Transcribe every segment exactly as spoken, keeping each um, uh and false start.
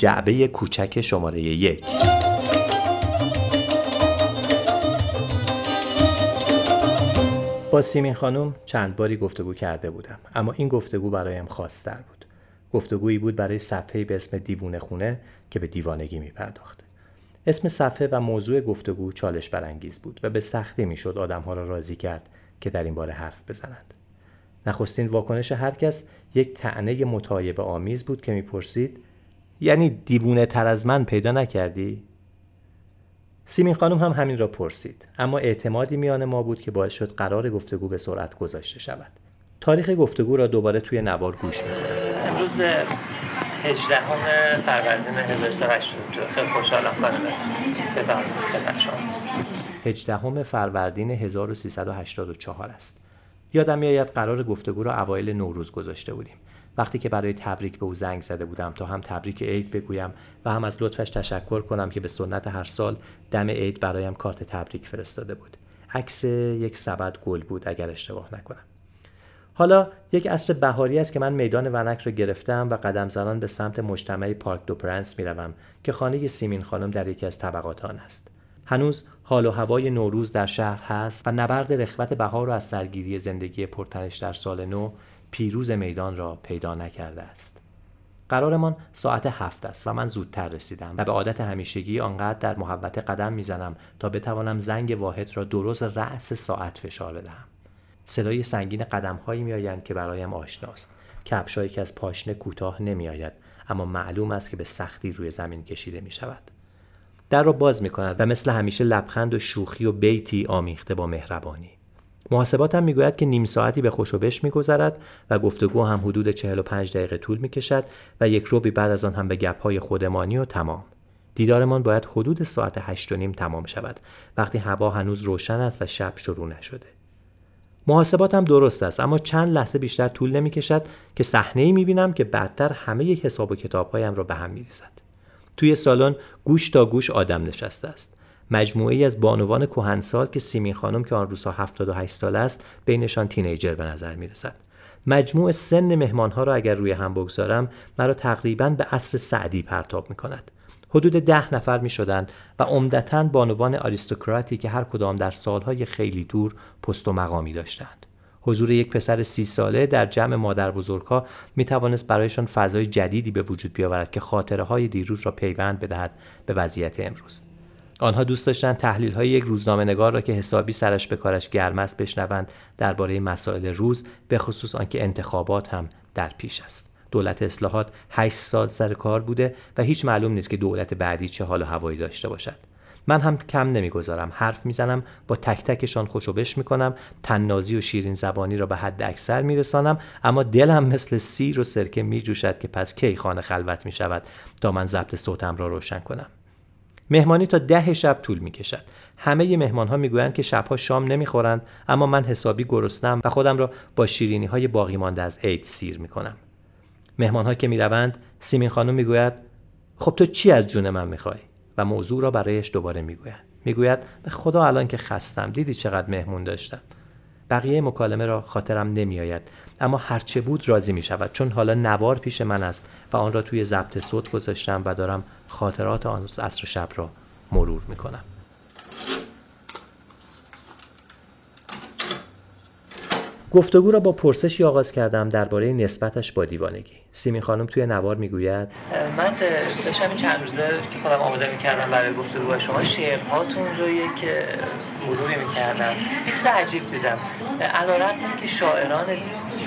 جعبهی کوچک شماره یک. با سیمین خانم چند باری گفتگو کرده بودم، اما این گفتگو برایم خاص‌تر بود. گفتگویی بود برای صفحه‌ای به اسم دیوانه خونه که به دیوانگی می‌پرداخت. اسم صفحه و موضوع گفتگو چالش برانگیز بود و به سختی میشد آدم‌ها را راضی کرد که در این باره حرف بزنند. نخستین واکنش هر کس یک طعنه متعایب آمیز بود که می‌پرسید: یعنی دیوونه تر از من پیدا نکردی؟ سیمین خانم هم همین را پرسید، اما اعتمادی میان ما بود که باعث شد قرار گفتگو به سرعت گذاشته شود. تاریخ گفتگو را دوباره توی نوار گوش می‌کنم. امروز هجدهم فروردین هزار و سیصد و هشتاد و دو. خیلی خوشحالم خانم. خدمت شما هستم. هجدهم فروردین هزار و سیصد و هشتاد و چهار است. یادم میاد قرار گفتگو را اوایل نوروز گذاشته بودیم. وقتی که برای تبریک به او زنگ زده بودم تا هم تبریک عید بگویم و هم از لطفش تشکر کنم که به سنت هر سال دم عید برایم کارت تبریک فرستاده بود. عکس یک سبد گل بود اگر اشتباه نکنم. حالا یک عصر بهاری است که من میدان ونک را گرفتم و قدم زنان به سمت مجتمع پارک دو پرنس میروم که خانه سیمین خانم در یکی از طبقات آن است. هنوز حال و هوای نوروز در شهر هست و نبرد رخوت بهار را از سرگیری زندگی پرتنش در سال نو پیروز میدان را پیدا نکرده است. قرارمان ساعت هفت است و من زودتر رسیدم و به عادت همیشگی آنقدر در محوطه قدم میزنم تا بتوانم زنگ واحد را درست رأس ساعت فشار بدهم. صدای سنگین قدم‌هایی میآیند که برایم آشناست. کفش‌هایی که از پاشنه کوتاه نمیآید، اما معلوم است که به سختی روی زمین کشیده میشود. در را باز می‌کند و مثل همیشه لبخند و شوخی و بیتی آمیخته با مهربانی. محاسباتم میگوید که نیم ساعتی به خوش و بش میگذرد و گفتگو هم حدود چهل و پنج دقیقه طول میکشد و یک ربعی بعد از آن هم به گپ‌های خودمانی و تمام. دیدارمان باید حدود ساعت هشت و نیم تمام شود وقتی هوا هنوز روشن است و شب شروع نشده. محاسباتم درست است، اما چند لحظه بیشتر طول نمیکشد که صحنه‌ای میبینم که بعدتر همه یک حساب و کتاب‌هایم را به هم میریزد. توی سالن گوش تا گوش آدم نشسته است. مجموعه‌ای از بانوان کهنسال که سیمین خانم که آن روزها هفتاد و هشت ساله است بینشان تینیجر به نظر می‌رسد. مجموع سن مهمان‌ها را اگر روی هم بگذارم مرا تقریباً به عصر سعدی پرتاب می‌کند. حدود ده نفر می‌شدند و عمدتاً بانوان آریستوکراتی که هر کدام در سال‌های خیلی دور پست و مقامی داشتند. حضور یک پسر سی ساله در جمع مادر بزرگ‌ها می‌توانست برایشان فضای جدیدی به وجود بیاورد که خاطره‌های دیروز را پیوند بدهد به وضعیت امروز. آنها دوست داشتن تحلیل‌های یک روزنامه‌نگار را که حسابی سرش به کارش گرم است بشنوند درباره مسائل روز، به خصوص آنکه انتخابات هم در پیش است. دولت اصلاحات هشت سال سر کار بوده و هیچ معلوم نیست که دولت بعدی چه حال و هوایی داشته باشد. من هم کم نمی‌گذارم، حرف می‌زنم، با تک تکشان خوشو بش می‌کنم، طنازی و شیرین زبانی را به حد اکثر می‌رسانم، اما دلم مثل سیر و سرکه می‌جوشد که پس کی خانه خلوت می‌شود تا من ضبط صوتم را روشن کنم. مهمانی تا ده شب طول می‌کشد. همه مهمان‌ها می‌گویند که شب‌ها شام نمی‌خورند، اما من حسابی گرسنه‌ام و خودم را با شیرینی‌های باقی مانده از عید سیر می‌کنم. مهمان‌ها که می‌روند، سیمین خانم می‌گوید: خب تو چی از جون من می‌خوای؟ و موضوع را برایش دوباره می‌گوید. می‌گوید: به خدا الان که خستم، دیدی چقدر مهمون داشتم. بقیه مکالمه را خاطرم نمی‌آید، اما هرچه بود راضی می‌شود، چون حالا نوار پیش من است و آن را توی ضبط صوت گذاشتم و دارم خاطرات آن عصر و شب را مرور می‌کنم. گفتگو را با پرسشی آغاز کردم درباره نسبتش با دیوانگی. سیمین خانم توی نوار میگوید: من داشتم این چند روزه که خودم آماده میکردم برای گفتگو با شما، شعرهاتون رو یک مروری میکردم. چیز عجیب دیدم. علی‌رغم که شاعران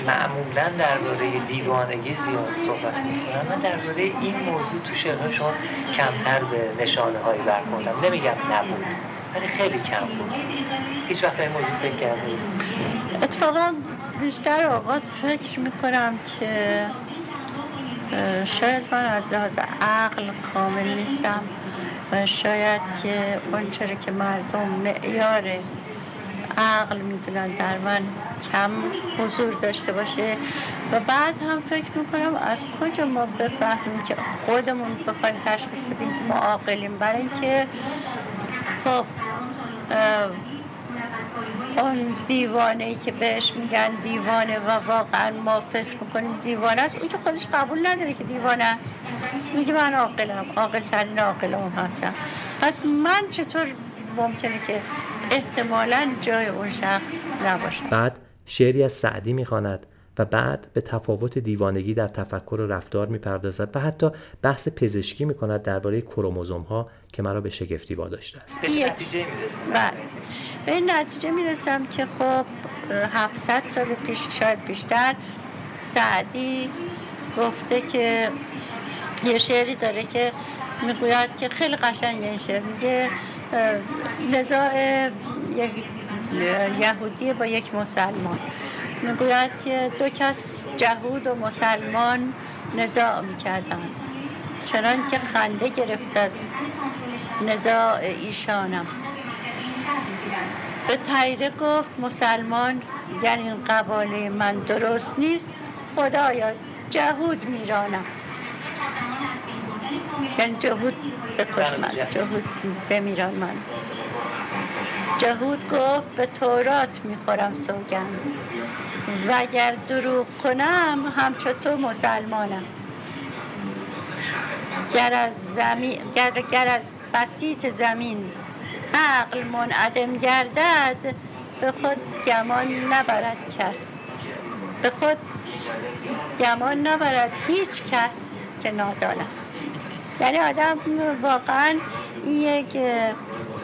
معمولا درباره دیوانگی زیاد صحبت میکنن، من درباره این موضوع تو شعرهای شما کمتر به نشانه هایی برخوردم. نمیگم نبود، ولی خیلی کم بود. هیچ وقت به این موضوع فکر کردید؟ اتفاقا بیشتر اوقات فکر میکنم که شاید من از لحاظ عقل کامل نیستم و شاید که اون چرا که مردم معیار عقل میدونن در من کم حضور داشته باشه. و بعد هم فکر میکنم از کجا ما بفهمیم که خودمون بخوایم تشخیص بدیم که ما عاقلیم، برای اینکه خب اون دیوانه‌ای که بهش میگن دیوانه و واقعا ما فکر میکنیم دیوانه است، اون که خودش قبول نداره که دیوانه است، میگه من عاقلم، عاقل‌ترین عاقلام هستم. پس من چطور ممکنه که احتمالاً جای اون شخص نباشم. بعد شعری از سعدی میخواند و بعد به تفاوت دیوانگی در تفکر و رفتار میپردازد و حتی بحث پزشکی میکند درباره کروموزوم ها که مرا به شگفتی واداشته است. به نتیجه میرسم. بله. به نتیجه میرسم که خب هفتصد سال پیش شاید بیشتر سعدی گفته که یه شعری داره که میگوید که خیلی قشنگه این شعر، میگه نزاع یک یهودی با یک مسلمان، میگوید که دو کس جهود و مسلمان نزاع میکردند چنان که خنده گرفت از نزاع ایشانم. به طیره گفت مسلمان گر این قباله من درست نیست، خدایا جهود میرانم. یعنی جهود بکش من، جهود بمیران من. جهود گفت به تورات میخورم سوگند و اگر دروغ کنم همچو تو مسلمانم. گر از زمین گر, گر از بسیط زمین عقل منعدم گردد، به خود گمان نبرد کس، به خود گمان نبرد هیچ کس که نادانم. یعنی آدم واقعا یک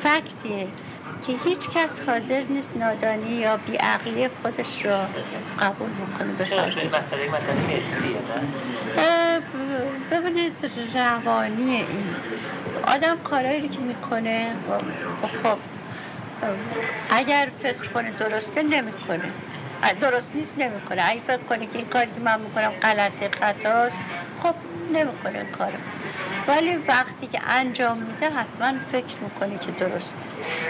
فکتیه که هیچ کس حاضر نیست نادانی یا بیعقلی خودش را قبول میکنه بپذیره. چه مسئله مسئله نسبیه نه؟ ببینید روانی این آدم کارایی که میکنه خب اگر فکر کنه درسته نمیکنه، درست نیست نمیکنه، اگر فکر کنه که این کاری که من میکنم غلطه خطاست خب نمیکنه این کارو، ولی وقتی که انجام میده حتما فکر میکنه که درسته.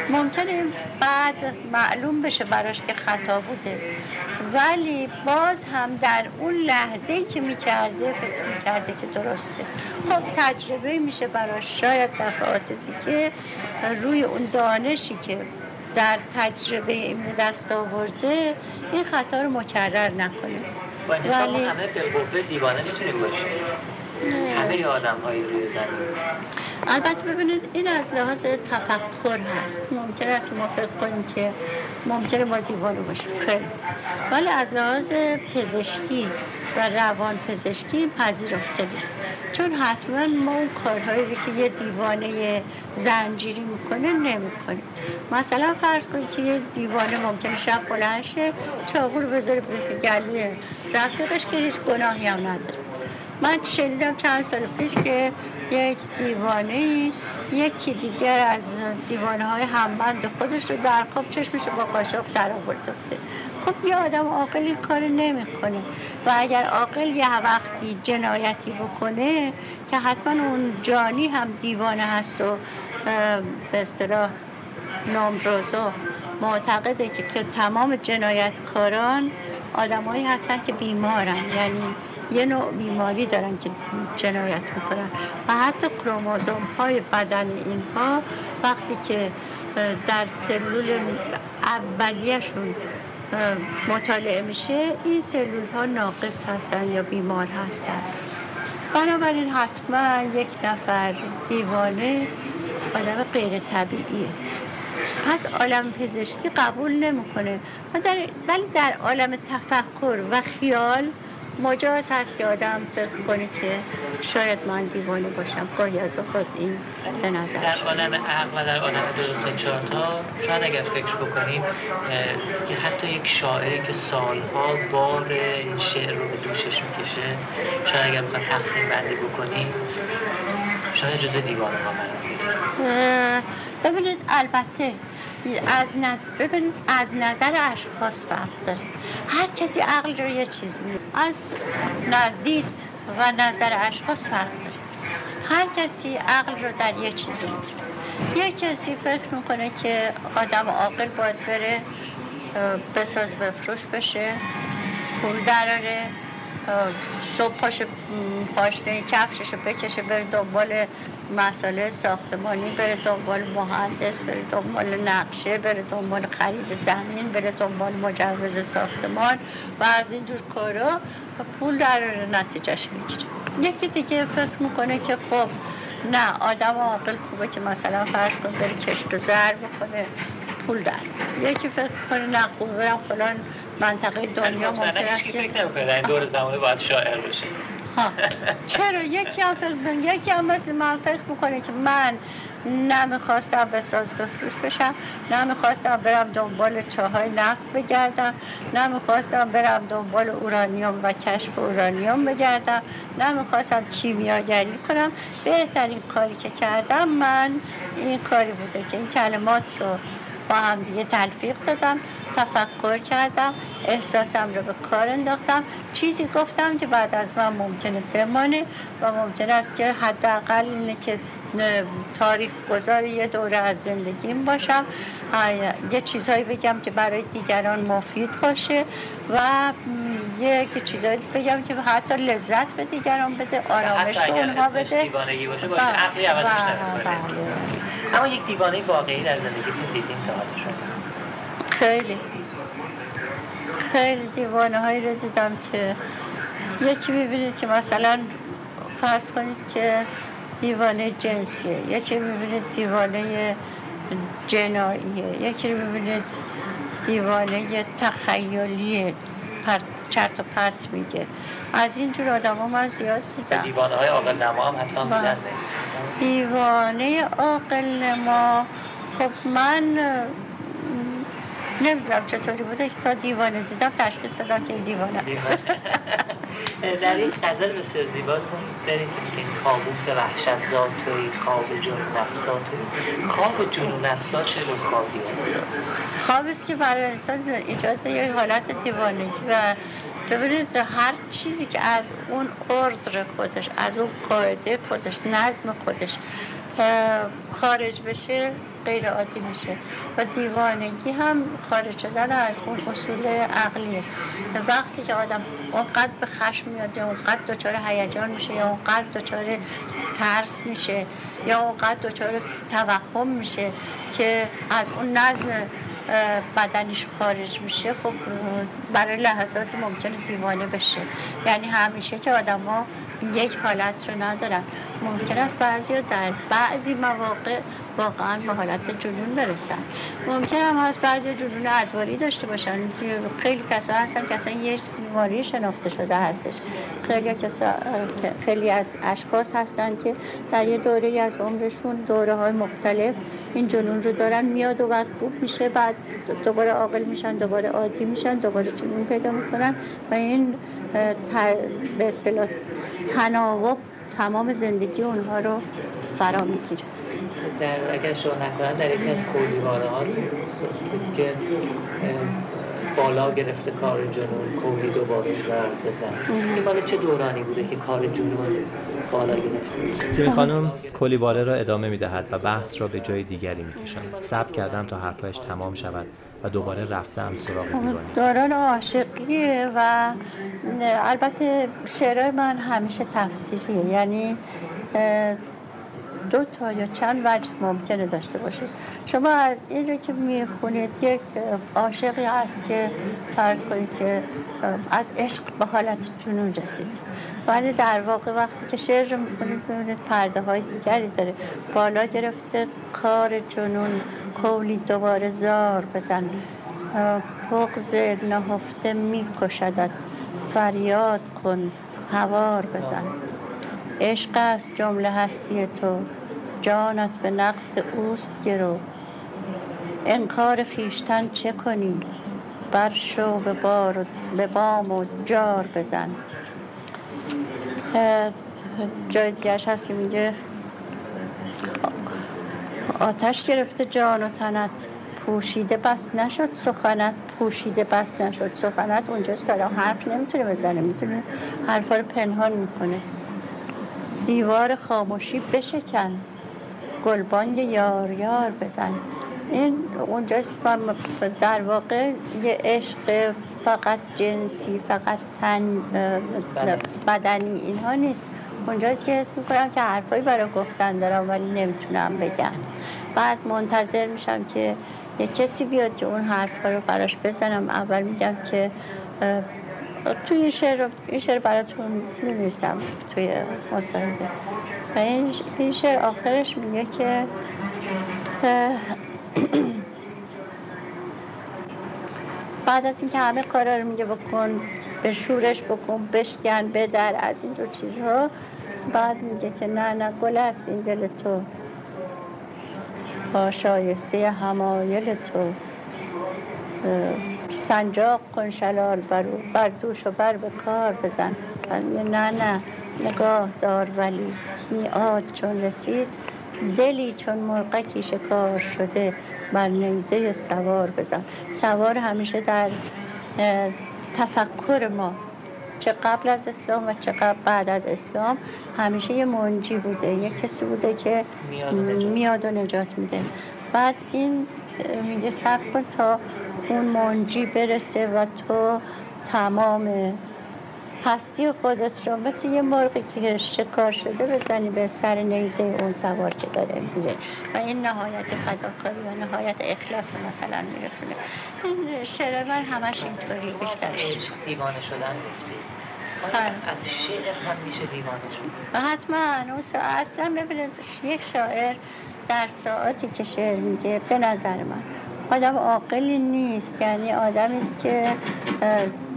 ممکنه بعد معلوم بشه براش که خطا بوده، ولی باز هم در اون لحظه‌ای که میکرده فکر میکرده که درسته. خب تجربه میشه براش، شاید دفعات دیگه روی اون دانشی که در تجربه این دست آورده این خطا رو مکرر نکنه. با این حساب ولی... همه به دیوانه میتونیم باشیم، همه آدم های روی زمین. البته ببینید این از لحاظ تفکر هست، ممکنه است ما فکر کنیم که ممکنه ما دیوانه باشیم، ولی از لحاظ پزشکی و روان پزشکی پذیرفته نیست، چون حتما ما اون کارهایی که یه دیوانه زنجیری میکنه نمیکنه. مثلا فرض کنید که یه دیوانه ممکنه شب بلند شه چاقو رو بذاره به گلوی رفیقش که هیچ گناهی هم نداره. من شنیدم چند سال پیش که یک دیوانه یکی دیگر از دیوانه‌های همبند خودش رو در خواب چشمش با قاشق در آورده بود. خب یه آدم عاقلی کار نمی‌کنه و اگر عاقل یه وقتی جنایتی بکنه که حتما اون جانی هم دیوانه هست و به اصطلاح لمبروزو معتقده که, که تمام جنایتکاران آدمایی هستن که بیمارن، یعنی یه نوع بیماری دارن که جنایت میکنن و حتی کروموزوم های بدن اینها وقتی که در سلول اولیه‌شون مطالعه میشه این سلول ها ناقص هستن یا بیمار هستن. بنابراین حتما یک نفر دیوانه آدم غیر طبیعیه، پس عالم پزشکی قبول نمیکنه، ولی در عالم تفکر و خیال مجاز هست که آدم فکر کنه که شاید من دیوانه باشم. گاهی از اوقات این به نظر در عالم عقل و در عالم دو تا چهار تا شاید اگر فکر بکنیم که حتی یک شاعری که سالها بار این شعر رو به دوشش میکشه شاید اگر بخوام تقسیم بندی بکنیم شاید جزو دیوانه ها بره. ببینید البته از نظر ببینید از نظر اشخاص فرق داره، هر کسی عقل رو یه چیزی میگه، از دید و نظر اشخاص فرق داره، هر کسی عقل رو در یه چیزی میگه. یه کسی فکر میکنه که آدم عاقل باید بره بساز بفروش بشه پول دراره صبح پاش پاشنه کفشش رو بکشه بره دنبال مسئله ساختمانی، بره دنبال مهندس، بره دنبال نقشه، بره دنبال خرید زمین، بره دنبال مجوز ساختمان و از اینجور کارا پول در نتیجهش میگیره. یکی دیگه فکر میکنه که خب نه آدم عاقل خوبه که مثلا فرض کن بره کشت و زر بکنه پول در. یکی فکر کنه نه خوب برم فلان منطقه دنیا ممکن است که فکر نکنه در این دور زمانه باید شاعر بشه. ها چرا یکی هم فکر میکنه، یکی هم مثل من فکر میکنه که من نمیخواستم بساز بفروش بشم، نمیخواستم برم دنبال چاهای نفت بگردم، نمیخواستم برم دنبال اورانیوم و کشف اورانیوم بگردم، نمیخواستم کیمیاگری کنم. بهترین کاری که کردم من این کاری بوده که این کلمات رو با هم دیگه تلفیق دادم، تفکر کردم، احساسم رو به کار انداختم، چیزی گفتم که بعد از من ممکنه بمانه و ممکنه است که حداقل اینه که تاریخ گذار یه دوره از زندگیم باشم، یه چیزهایی بگم که برای دیگران مفید باشه و یه چیزهایی بگم که حتی لذت به دیگران بده، آرامش به اونها بده. دیوانگی باشه باشه عقلی عوضش نمی‌کنه. اما یک دیوانه واقعی در زندگیتون دیدین تا حالا شده؟ خیلی خیلی دیوانه هایی رو دیدم که یکی می‌بینید که مثلا فرض کنید که دیوانه جنسیه، یکی می‌بینید دیوانه جناییه، یکی می‌بینید دیوانه تخیلیه، پر چرت و پرت میگه. از اینجور آدم ها من زیاد دیدم. دیوانه های عاقل نما هم حتی هم دیدن. دیوانه عاقل نما خب من نمیدونم چطوری بوده که تا دیوانه دیدم تشخیص دادم که دیوانه است. در این غزل بسیار زیباتون داریم که میگه کابوس وحشت زا توی، خواب جنون افزا توی. خواب جنون افزا چه نوع خوابیه؟ خواب است که برای انسان ایجاد یه حالت دیوانگی و ببینید هر چیزی که از اون اردر خودش، از اون قاعده خودش، نظم خودش خارج بشه غیر عادی میشه و دیوانگی هم خارج شدن از اون اصول عقلیه. وقتی که آدم اونقدر به خشم میاد یا اونقدر دچار هیجان میشه یا اونقدر دچار ترس میشه یا اونقدر دچار توهم میشه که از اون نظم بدنش خارج میشه، خب برای لحظات ممکنه دیوانه بشه. یعنی همیشه که آدم ها یک حالت رو ندارن، ممکن است بعضی در بعضی مواقع واقعا به حالت جنون برسن، ممکن هم هست بعضی جنون ادواری داشته باشن. خیلی کسا هستن که اصلا یک بیماری شناخته شده هستش. خیلی کسا خیلی از اشخاص هستن که در یه دوره از عمرشون دوره های مختلف این جنون رو دارن، میاد و بعد خوب میشه، بعد دوباره عاقل میشن، دوباره عادی میشن، دوباره جنون پیدا میکنن و این به اصطلاح تناوب تمام زندگی اونها رو فرا میگیره. در اگر شما نکنن در یکی از کولیواره ها بود که بالا گرفته کار جنون، کولی دوباره زرد بزن. این مال چه دورانی بوده که کار جنون بالا گرفته؟ سیمین خانم کولیواره را ادامه میدهد و بحث را به جای دیگری میکشند. صبر کردم تا حرفایش تمام شود و دوباره رفتم سراغ دیوانه. دوران عاشقیه و البته شعرهای من همیشه تفسیریه، یعنی دو تا یا چند وجه ممکنه داشته باشه. شما از این رو که میخونید یک عاشقی هست که فرض کنید که از عشق به حالت جنون رسید، ولی در واقع وقتی که شعر رو میخونید میبینید پرده های دیگری داره. بالا گرفته کار جنون، کولی دوباره زار بزن، بغض نهفته میکشدت، فریاد کن هوار بزن، عشق است جمله هستی تو، جانت به نقد اوست گرو، انکار خیشتن چه کنی، بر شو به بار و به بام و جار بزن. جای دیگرش هستی میگه آتش گرفته جان و تنت، پوشیده بس نشد سخنت، پوشیده بس نشد سخنت. اونجاست که حرف نمیتونه بزنه، میتونه حرفا رو پنهان میکنه. دیوار خاموشی بشکن، گلبانگ یار یار بزن، این اونجاست و در واقع یه عشق فقط جنسی، فقط تن بدنی اینها نیست. اونجاست که حس میکنم که حرفایی برای گفتن دارم ولی نمیتونم بگم. بعد منتظر میشم که یه کسی بیاد که اون حرفا رو براش بزنم. اول میگم که توی این شعر این شعر براتون می‌نویسم توی مصاحبه. و این شعر آخرش میگه که بعد از اینکه همه کارا رو میگه بکن، به شورش بکن، بشکن، بدر، از اینجور چیزها، بعد میگه که نه نه گل است این دل تو، با شایسته همایل تو، سنجاق کن شلال برو، بر دوش و بر به کار بزن. میگه نه نه نگاه دار ولی میعاد چون رسید، دلی چون مرغکی شکار شده بر نیزه سوار بزن. سوار همیشه در تفکر ما، چه قبل از اسلام و چه قبل بعد از اسلام، همیشه یه منجی بوده، یه کسی بوده که میاد و نجات میده. بعد این میگه صبر کن تا اون منجی برسه و تو تمام هستی خودت رو مثل یه مرغی که شکار شده بزنی به سر نیزه اون سوار که داره میره، و این نهایت فداکاری و نهایت اخلاص مثلا میرسونه. این شعر من همش اینطوری بیشترش دیوانه شدن گفتی، از شعر هم میشه دیوانه شد حتما. اون اصلا ببینید یک شاعر در ساعتی که شعر میگه به نظر من آدم عاقلی نیست، یعنی آدمی است که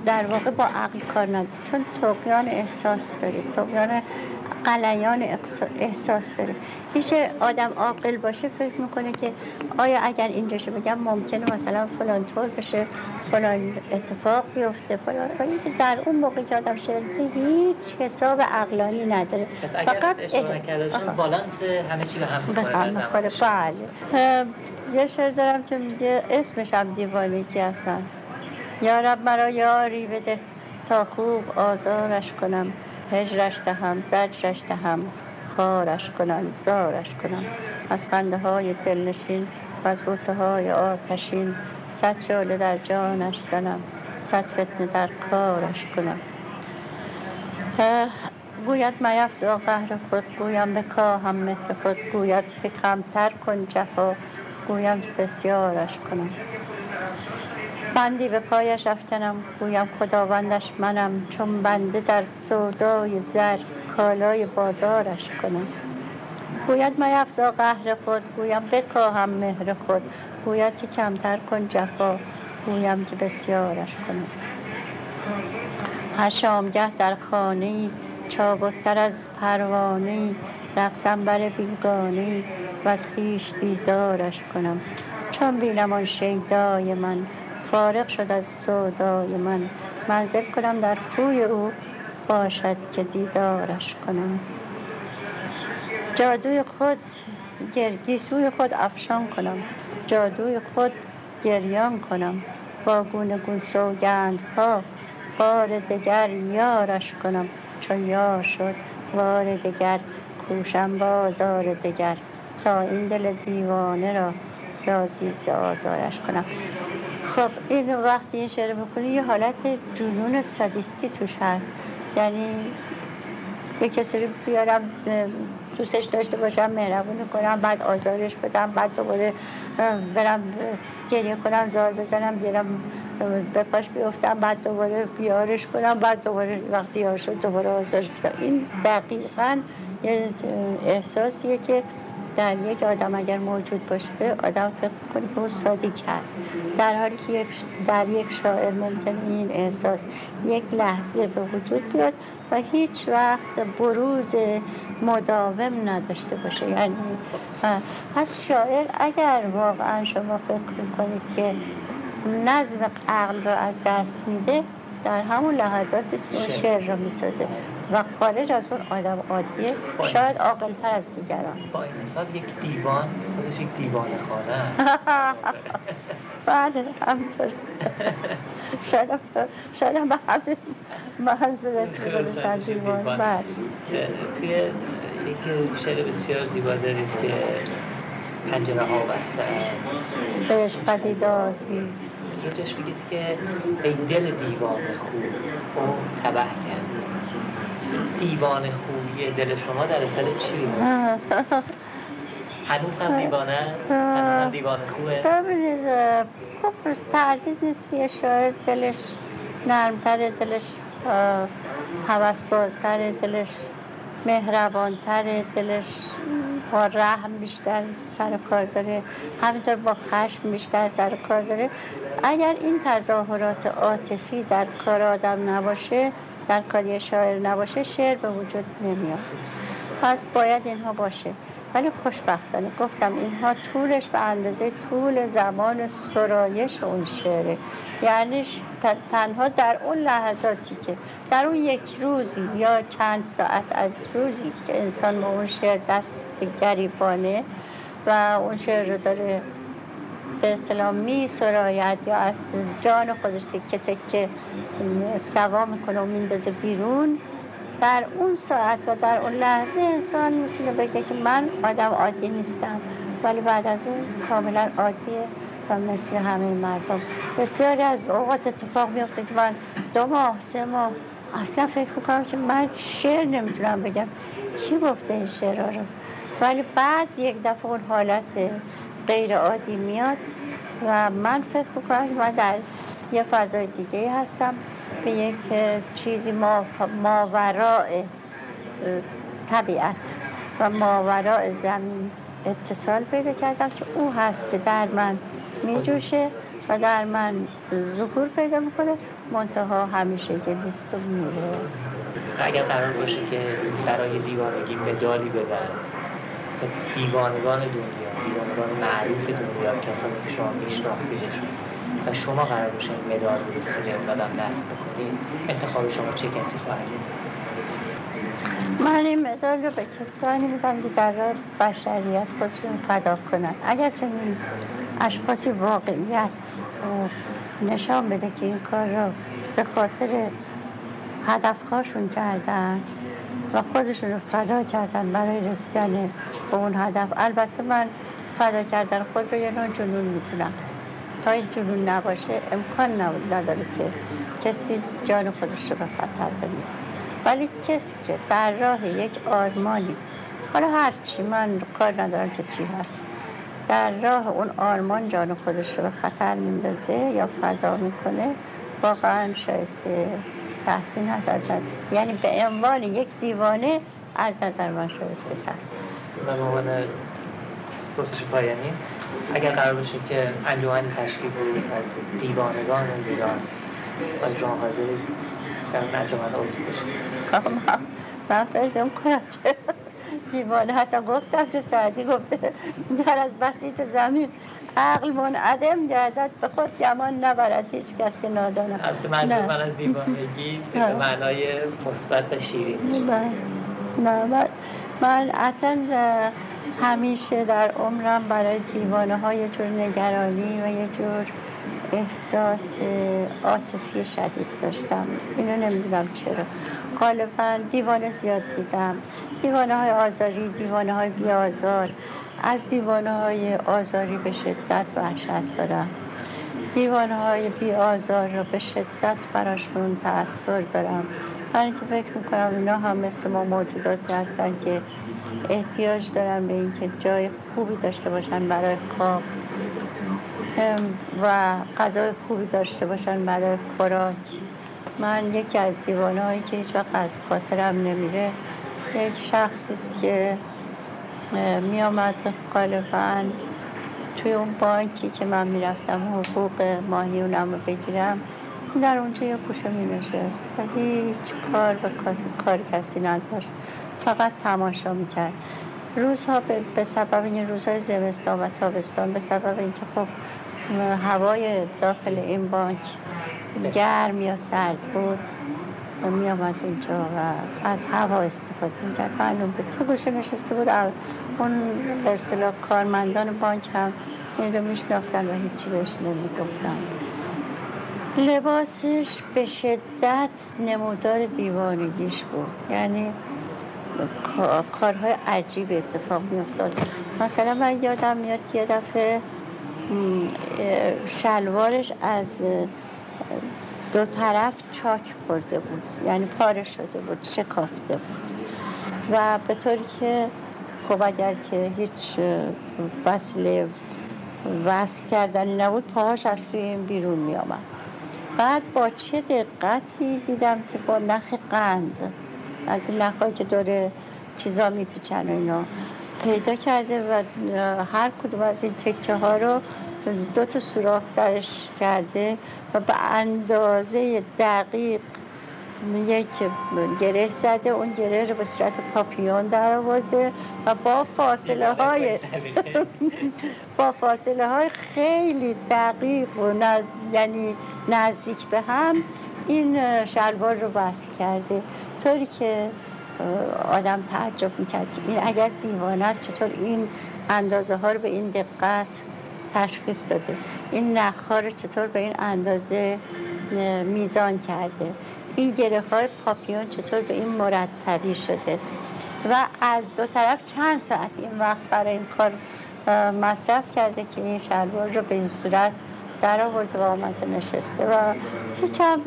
در واقع با عقل کار نداره، چون طغیان احساس داره، طغیان غلیان احساس داره. اینکه آدم عاقل باشه فکر میکنه که آیا اگر اینجاشو بگم ممکنه مثلا فلان طور بشه، فلان اتفاق بیفته، فلان. ولی در اون موقع که آدم شعر میگه هیچ حساب عقلانی نداره، فقط اشاره کردن بالانس همه چی به هم میخوره. بله. یه شعر دارم که میگه اسمش هم دیوانگی است. یا رب مرا یاری بده تا خوب آزارش کنم، هجرش دهم، زجرش دهم، خارش کنم، زارش کنم، از خنده های دلنشین و از بوسه های آتشین، صد شعله در جانش زنم، صد فتنه در کارش کنم. گوید میفزا قهر خود، گویم بکاهم مهر خود، گوید که کمتر کن جفا، گویم بسیارش کنم. بندی به پایش افکنم، گویم خداوندش منم، چون بنده در سودای زر، کالای بازارش کنم. گوید میفزا قهر خود، گویم بکاهم مهر خود، گوید که کمتر کن جفا، گویم که بسیارش کنم. هر شامگه در خانه‌ای، چابکتر از پروانه‌ای، رقصم بر بیگانه‌ای، و از خویش بیزارش کنم. چون بینم آن شیدای من، فارغ شد از سودای من، منزل کنم در کوی او، باشد که دیدارش کنم. جادوی خود گرگیسوی خود افشان کنم، جادوی خود گریان کنم، با گونه گون سوگندها، بار دگر یارش کنم. چون یار شد بار دگر، کوشم بازار دگر، تا این دل دیوانه را رازی آزارش کنم. خب این وقتی این شعر میکنی یه حالت جنون سادیستی توش هست، یعنی یه کسی رو بیارم دوستش داشته باشم، مهربون کنم، بعد آزارش بدم، بعد دوباره برم گریه کنم، زار بزنم، بیارم به پاش بیفتم، بعد دوباره بیارش کنم، بعد دوباره وقتی یار شد دوباره آزارش بدم. این دقیقاً یه احساسیه که در یک آدم اگر موجود باشه آدم فکر می‌کنه که اون صادق هست، در حالی که یک در یک شاعر ممکنه این احساس یک لحظه به وجود بیاد و هیچ وقت بروز مداوم نداشته باشه. یعنی پس شاعر اگر واقعا شما فکر می‌کنید که نظم عقل رو از دست میده، در همون لحظات اون شعر رو میسازه و خارج از اون آدم عادیه، شاید عاقل‌تر از دیگران. با این حساب یک دیوان خودش یک دیوانه خانه است. بله همینطوره. شاید شاید هم به همین منظورش بودشتن دیوان. بله. توی یک شعر بسیار زیبا دارید که پنجره ها بسته است. عشق پدیدار است. یه جاش بگید که ای دل دیوان خوب، خب تبه کرد. دیوان خوبیه دل شما در اصل چی؟ هنوز هم دیوانه؟ هنوز هم دیوان خوبه؟ خب تردید نیست یه شاعر دلش نرمتر، دلش هوسبازتر، دلش مهربانتر، دلش با رحم بیشتر سر کار داره، همینطور با خشم بیشتر سر کار داره. اگر این تظاهرات عاطفی در کار آدم نباشه، در کاری شاعر نباشه، شعر به وجود نمیاد. پس باید اینها باشه. ولی خوشبختانه گفتم اینها طولش به اندازه طول زمان سرایش اون شعره، یعنی تنها در اون لحظاتی که در اون یک روزی یا چند ساعت از روزی که انسان به اون شعر دست گریبانه و اون شعر رو داره به اصطلاح می سراید یا از جان خودش تکه تکه سوا میکنه و میندازه بیرون، در اون ساعت و در اون لحظه انسان میتونه بگه که من آدم عادی نیستم، ولی بعد از اون کاملا عادیه و مثل همه مردم. بسیاری از اوقات اتفاق میفته که من دو ماه سه ماه اصلا فکر میکنم که من شعر نمیتونم بگم، چی گفته این شعرها رو، ولی بعد یک دفعه اون حالت غیر عادی میاد و من فکر میکنم که من در یه فضای دیگه هستم، به یک چیزی ما ماوراء طبیعت و ماوراء زمین اتصال پیدا کردم که او هست که در من میجوشه و در من ظهور پیدا میکنه، منتها همیشه که نیست و میره. اگر قرار باشه که برای دیوانگی مدالی بدن، دیوانگان دنیا، دیوانگان معروف دنیا، کسانی که شما میشناختیدشون و شما قرار باشه این مدال رو سینه دادم دست بکنید، انتخاب شما چه کسی خواهد بود؟ من این مدال رو به کسانی میدم که در راه بشریت خودشون فدا کنن. اگر چنین اشخاصی واقعیت نشان بده که این کار رو به خاطر هدفهاشون کردن و خودشون رو فدا کردن برای رسیدن به اون هدف. البته من فدا کردن خود رو یه نوع جنون میکنم. تا این جنون نباشه امکان نداره که کسی جان خودش رو به خطر بندازه. ولی کسی که بر راه یک آرمانی، حالا هر چی، من کار ندارم که چی هست، در راه اون آرمان جان خودش رو به خطر میندازه یا فدا میکنه، واقعا شایسته تحسین هست از نظر، یعنی به عنوان یک دیوانه از نظر من شایسته هست. و به عنوان پرسش پایانی، اگر قرار باشه که انجمن تشکیل بدید از دیوانگان ایران و شما حاضرید در اون انجمن عضو بشید؟ من فکر می‌کنم که دیوانه هستم. گفتم که سعدی گفته در از بسیط زمین عقل منعدم گردد، به خود گمان نبرد هیچ کس که نادانه. البته منظور من از دیوانگی به معنای مثبت و شیرین. نه نه، من اصلا همیشه در عمرم برای دیوانه ها یه جور نگرانی و یه جور احساس عاطفی شدید داشتم. اینو نمیدونم چرا. غالبا دیوانه زیاد دیدم، دیوانه های آزاری، دیوانه های بی‌آزار. از دیوانه های آزاری به شدت وحشت دارم. دیوانه های بی‌آزار رو به شدت براشون تأثیر دارم. من اینکه فکر میکنم اینا هم مثل ما موجوداتی هستن که احتیاج دارن به اینکه جای خوبی داشته باشن برای خواب و غذای خوبی داشته باشن برای خوراک. من یکی از دیوانه‌هایی که هیچ وقت از خاطرم نمیره، یک شخصی است که میامد غالباً توی اون بانکی که من میرفتم حقوق ماهیونم رو بگیرم، در اونجا یه گوشه می‌نشست و هیچ کار به کار کسی نداشت، فقط تماشا میکرد. روزها به سبب این روزهای زمستان و تابستان، به سبب اینکه خب هوای داخل این بانک گرم یا سرد بود، می آمد اونجا و از هوا استفاده میکرد. معلوم بود که گوشه نشسته بود. اون به اصطلاح کارمندان بانک هم این رو میشناختن و هیچی بهش نمیگفتن. لباسش به شدت نمودار دیوانگیش بود، یعنی کارهای عجیب اتفاق میافتاد. مثلا من یادم میاد یه دفعه شلوارش از دو طرف چاک خورده بود، یعنی پاره شده بود، شکافته بود، و به طوری که خب اگر که هیچ وصله وصل کردنی نبود پاهاش از توی این بیرون می آمد. بعد با چه دقتی دیدم که با نخ قند، از این نخهایی که دور چیزا می پیچن و اینا، پیدا کرده و هر کدوم از این تکه ها رو دو تا سوراخ درش کرده و به اندازه دقیق یک گره زده، اون گره رو به صورت پاپیون در آورده و با فاصله های با فاصله های خیلی دقیق و نز... یعنی نزدیک به هم این شلوار رو وصل کرده، طوری که آدم تعجب میکرد این اگر دیوانه است چطور این اندازه ها رو به این دقت تشخیص داده، این نخها رو چطور به این اندازه میزان کرده، این گره های پاپیون چطور به این مرتبی شده. و از دو طرف چند ساعت این وقت برای این کار مصرف کرده که این شلوار رو به این صورت در آورده و آمده نشسته و هیچ هم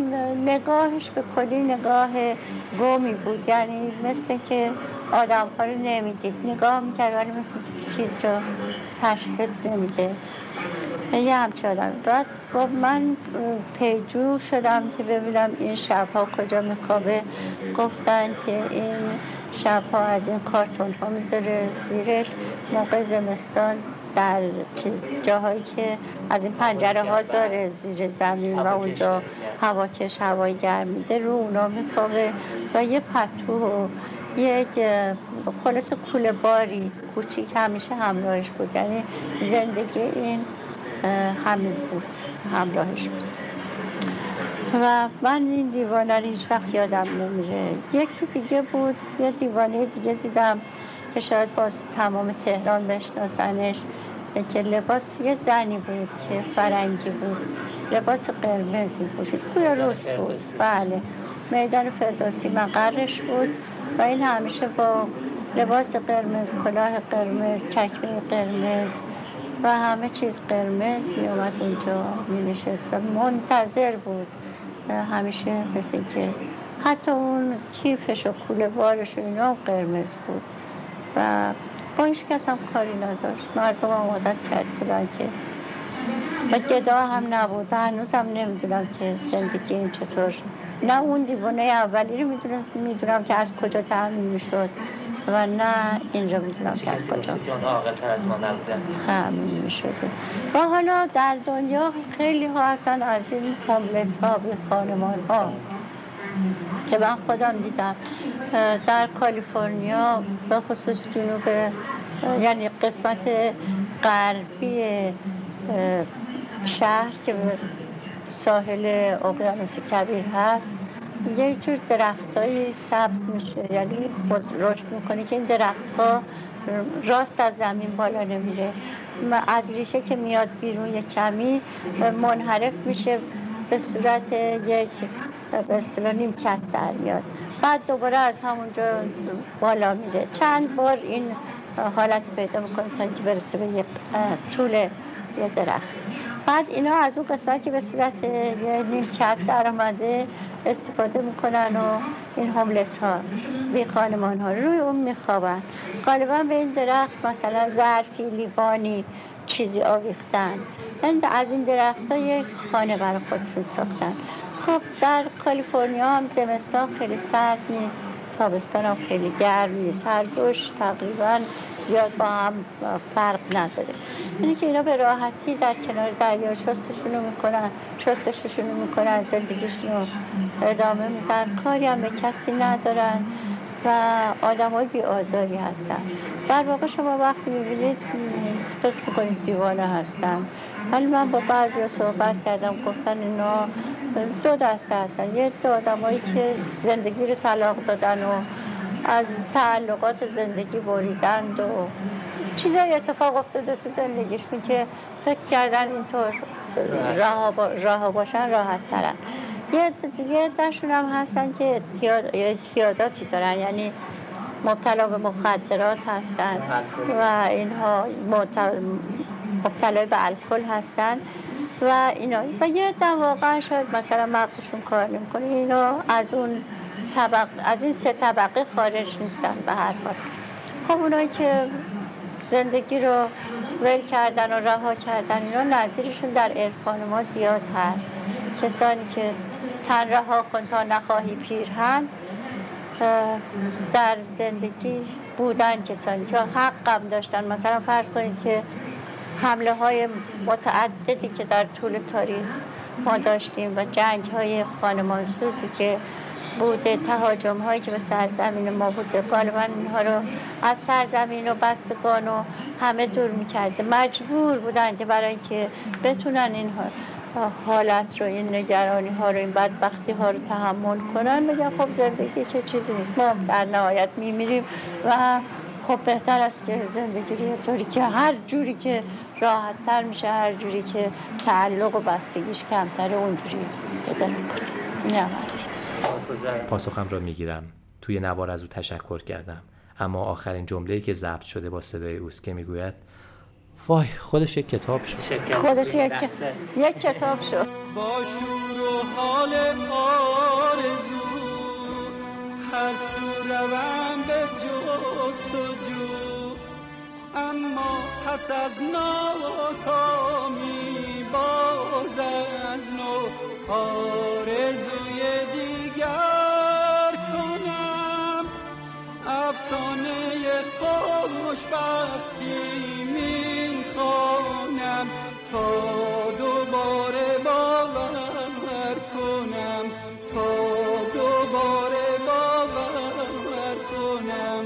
نگاهش به کلی نگاه گمی بود، یعنی مثل که آدم ها رو نمیدید، نگاه میکرد ولی مثل که چیز رو تشخیص نمیده، یه همچه آدم. بعد من پیجو شدم که ببینم این شبها کجا میخوابه، گفتن که این شبها از این کارتون ها میذاره زیرش، موقع زمستان در چیز جاهایی که از این پنجره ها داره زیر زمین و اونجا هواکش هوای گرم میده رو اونا میخوابه و یه پتو و یک خلاص کوله باری کوچیک همیشه همراهش بود، یعنی زندگی این همین بود، همراهش بود. و من این دیوانه رو هیچ وقت یادم نمیره. یکی دیگه بود، یه دیوانه دیگه دیدم که شاید باز تمام تهران بشناسنش، که لباس یه زنی بود که فرنگی بود، لباس قرمز می‌پوشید، گویا روس بود، بله، میدان فردوسی مقرش بود و این همیشه با لباس قرمز، کلاه قرمز، چکمه قرمز و همه چیز قرمز می اومد اونجا می نشست و منتظر بود همیشه، مثل که حتی اون کیفش و کوله بارش و اینا قرمز بود و با هیچ کس هم کاری نداشت. مردم هم عادت کرد بودن که و گدا هم نبود. هنوز هم نمیدونم که زندگی این چطور، نه اون دیوانه اولی رو میدونم میدونم که از کجا تعمیم میشد و نه این رو میدونم که از کجا تعمیم میشد. و حالا در دنیا خیلی ها هستن از این هوملس ها، بی خانمان ها، که من خودم دیدم در کالیفرنیا به خصوص جنوب، یعنی قسمت غربی شهر که ساحل اقیانوس کبیر هست، یه جور درختای سبز میشه، یعنی خود رشد میکنه که این درختها راست از زمین بالا نمیره، از ریشه که میاد بیرون یک کمی منحرف میشه به صورت یک به اصطلاح نیمکت در میاد، بعد دوباره از همونجا بالا میره، چند بار این حالت پیدا میکنه تا اینکه برسه به یک طول یه درخت. بعد اینا از اون قسمت که به صورت نیمکت در آمده استفاده میکنن و این هوملس ها، بی خانمان ها، روی اون میخوابن. غالبا به این درخت مثلا ظرفی، لیوانی، چیزی آویختن، از این درخت ها یک خانه برای خودشون ساختن. خب در کالیفرنیا هم زمستان خیلی سرد نیست، تابستان هم خیلی گرم نیست، هر دوش تقریبا زیاد با هم فرق نداره. اینه که اینا به راحتی در کنار دریا شستشون رو میکنن، شستشون رو میکنن، زندگیشون رو ادامه میدن، کاری هم به کسی ندارن و آدم های بی آزاری هستن. در واقع شما وقتی میبینید فکر میکنید دیوانه هستن، ولی من با بعضی رو صحبت کردم گفتن اینا دو دسته هستن، یه دو آدم هایی که زندگی رو طلاق دادن و از تعلقات زندگی بریدند و چیزایی اتفاق افتاده تو زندگیشون که فکر کردن اینطور رها باشن راحت ترن، یه دیگه دشون هم هستن که اعتیاداتی دارن، یعنی مبتلا به مخدرات هستند و اینها مبتلا به الکل هستند و اینا و یه در واقع شاید مثلا مغزشون کار نمی‌کنه. اینا از اون طبق از این سه طبقه خارج نیستن به هر حال. خب اونایی که زندگی رو ول کردن و رها کردن اینا نظیرشون در عرفان ما زیاد هست. کسانی که تن رها کن تا نخواهی پیرهن، در زندگی بودن کسانی که حقم داشتن. مثلا فرض کنید که حمله های متعددی که در طول تاریخ ما داشتیم و جنگ های خانمانسوزی که بوده، تهاجم هایی که به سرزمین ما بوده، غالبا اینها رو از سرزمین و بستگان و همه دور میکرده. مجبور بودن که برای اینکه بتونن این حالت رو، این نگرانی ها رو، این بدبختی ها رو تحمل کنن، بگن خب زندگی که چیزی نیست، ما در نهایت میمیریم و خب بهتر است که زندگی یه طوری که هر جوری که راحت تر میشه، هر جوری که تعلق و بستگیش کمتره، اونجوری بدن کنیم. نه مزید پاسخم را میگیرم. توی نوار از او تشکر کردم، اما آخرین جمله‌ای که ضبط شده با صدای اوست که میگوید وای خودش یک کتاب شد، خودش یک یک کتاب شد. با شور و حال آرزو هر سو روم به جست و جو، اما پس از ناکامی باز از نو آرزوی دیگر کنم. افسانه خوشبختی میخوانم تا دوباره باور کنم، تا دوباره باور کنم.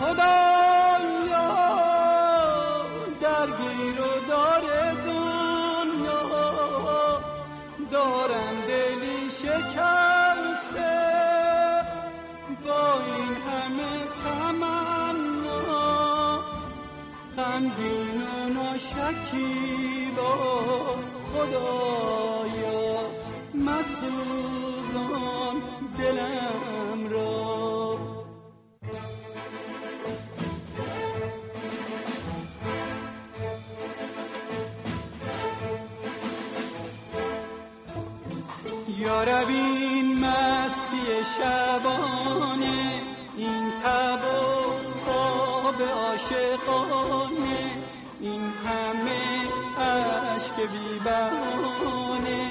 خدایا درگیر و دار دنیا، دارم دلی شکسته با این همه تمنا، غمگین و ناشکیبا خدایا مسوزان دلم را. یا رب این مستی شبانه، این تب و تاب عاشقانه، این همه عشق بی‌بهانه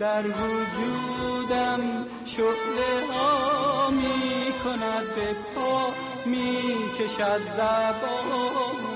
در وجودم شعله ها می کند، به پا می کشد زبان.